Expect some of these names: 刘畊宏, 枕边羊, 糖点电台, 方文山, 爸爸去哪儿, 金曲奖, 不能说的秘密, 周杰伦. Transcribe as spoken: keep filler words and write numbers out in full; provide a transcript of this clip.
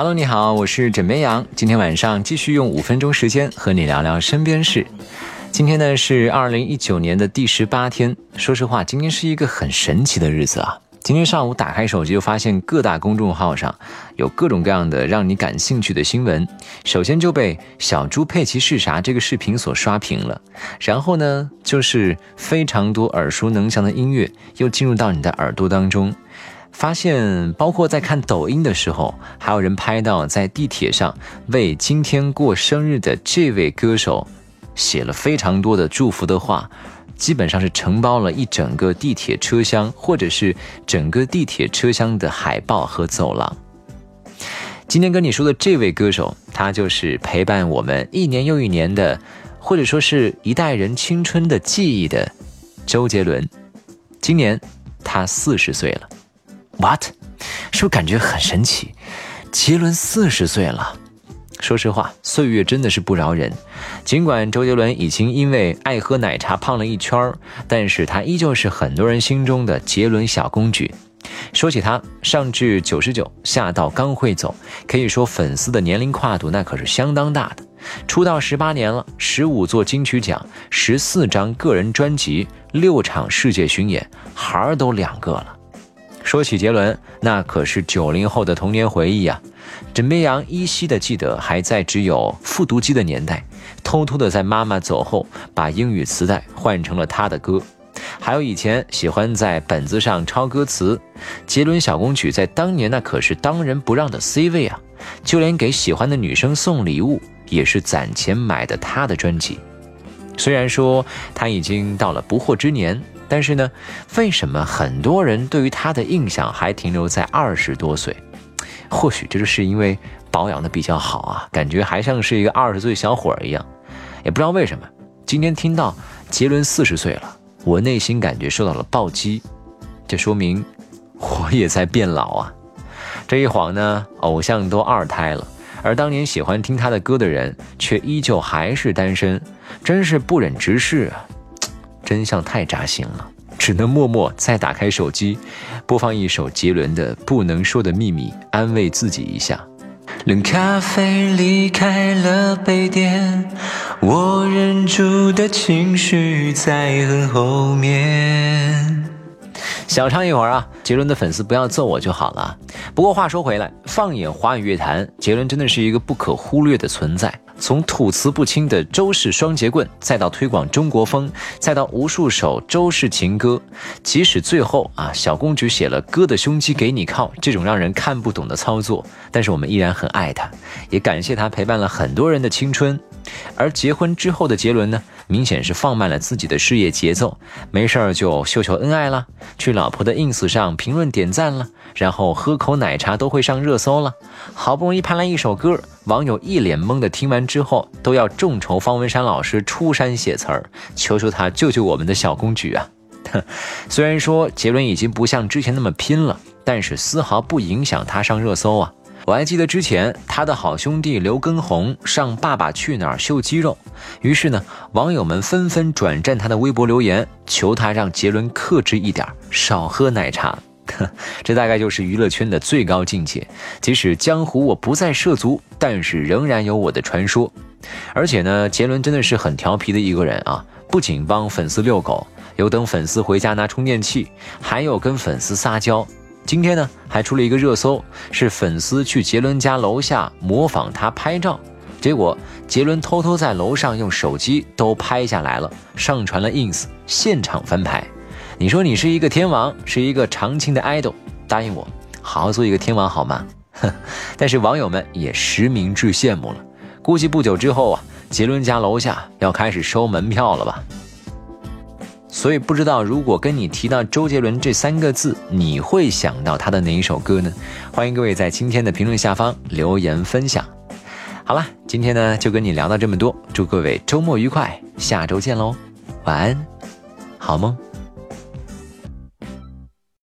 Hello， 你好，我是枕边羊，今天晚上继续用五分钟时间和你聊聊身边事。今天呢是二零一九年的第十八天，说实话，今天是一个很神奇的日子啊。今天上午打开手机就发现各大公众号上有各种各样的让你感兴趣的新闻，首先就被小猪佩奇是啥这个视频所刷屏了，然后呢就是非常多耳熟能详的音乐又进入到你的耳朵当中，发现包括在看抖音的时候还有人拍到在地铁上为今天过生日的这位歌手写了非常多的祝福的话，基本上是承包了一整个地铁车厢，或者是整个地铁车厢的海报和走廊。今天跟你说的这位歌手，他就是陪伴我们一年又一年的，或者说是一代人青春的记忆的周杰伦。今年他四十岁了。 What？ 是不是感觉很神奇？杰伦四十岁了。说实话，岁月真的是不饶人。尽管周杰伦已经因为爱喝奶茶胖了一圈，但是他依旧是很多人心中的杰伦小公举。说起他，上至九十九，下到刚会走，可以说粉丝的年龄跨度那可是相当大的。出道十八年了，十五座金曲奖，十四张个人专辑，六场世界巡演，孩儿都两个了。说起杰伦，那可是九零后的童年回忆啊。枕边羊依稀的记得，还在只有复读机的年代，偷偷的在妈妈走后把英语磁带换成了他的歌，还有以前喜欢在本子上抄歌词。杰伦小公举在当年那可是当仁不让的 C 位啊，就连给喜欢的女生送礼物也是攒钱买的他的专辑。虽然说他已经到了不惑之年，但是呢，为什么很多人对于他的印象还停留在二十多岁？或许这就是因为保养的比较好啊，感觉还像是一个二十岁小伙一样。也不知道为什么，今天听到杰伦四十岁了，我内心感觉受到了暴击。这说明我也在变老啊！这一晃呢，偶像都二胎了，而当年喜欢听他的歌的人却依旧还是单身，真是不忍直视啊！真相太扎心了，只能默默再打开手机，播放一首杰伦的《不能说的秘密》，安慰自己一下。冷咖啡离开了杯垫，我忍住的情绪在很后面。小唱一会儿啊，杰伦的粉丝不要揍我就好了。不过话说回来，放眼华语乐坛，杰伦真的是一个不可忽略的存在。从吐词不清的周氏双节棍，再到推广中国风，再到无数首周氏情歌，即使最后啊，小公举写了哥的胸肌给你靠这种让人看不懂的操作，但是我们依然很爱他，也感谢他陪伴了很多人的青春。而结婚之后的杰伦呢，明显是放慢了自己的事业节奏，没事儿就秀秀恩爱了，去老婆的 ins 上评论点赞了，然后喝口奶茶都会上热搜了。好不容易盼来一首歌，网友一脸懵的听完之后，都要众筹方文山老师出山写词儿，求求他救救我们的小公举啊！虽然说杰伦已经不像之前那么拼了，但是丝毫不影响他上热搜啊。我还记得之前他的好兄弟刘畊宏上《爸爸去哪儿》秀肌肉，于是呢，网友们纷纷转战他的微博留言，求他让杰伦克制一点，少喝奶茶。这大概就是娱乐圈的最高境界，即使江湖我不再涉足，但是仍然有我的传说。而且呢，杰伦真的是很调皮的一个人啊，不仅帮粉丝遛狗，有等粉丝回家拿充电器，还有跟粉丝撒娇。今天呢，还出了一个热搜，是粉丝去杰伦家楼下模仿他拍照，结果杰伦偷偷在楼上用手机都拍下来了，上传了 ins， 现场翻拍。你说你是一个天王，是一个长青的 idol， 答应我，好好做一个天王好吗？但是网友们也实名制羡慕了。估计不久之后啊，杰伦家楼下要开始收门票了吧？所以不知道，如果跟你提到周杰伦这三个字，你会想到他的哪一首歌呢？欢迎各位在今天的评论下方留言分享。好了，今天呢就跟你聊到这么多，祝各位周末愉快，下周见喽，晚安，好梦。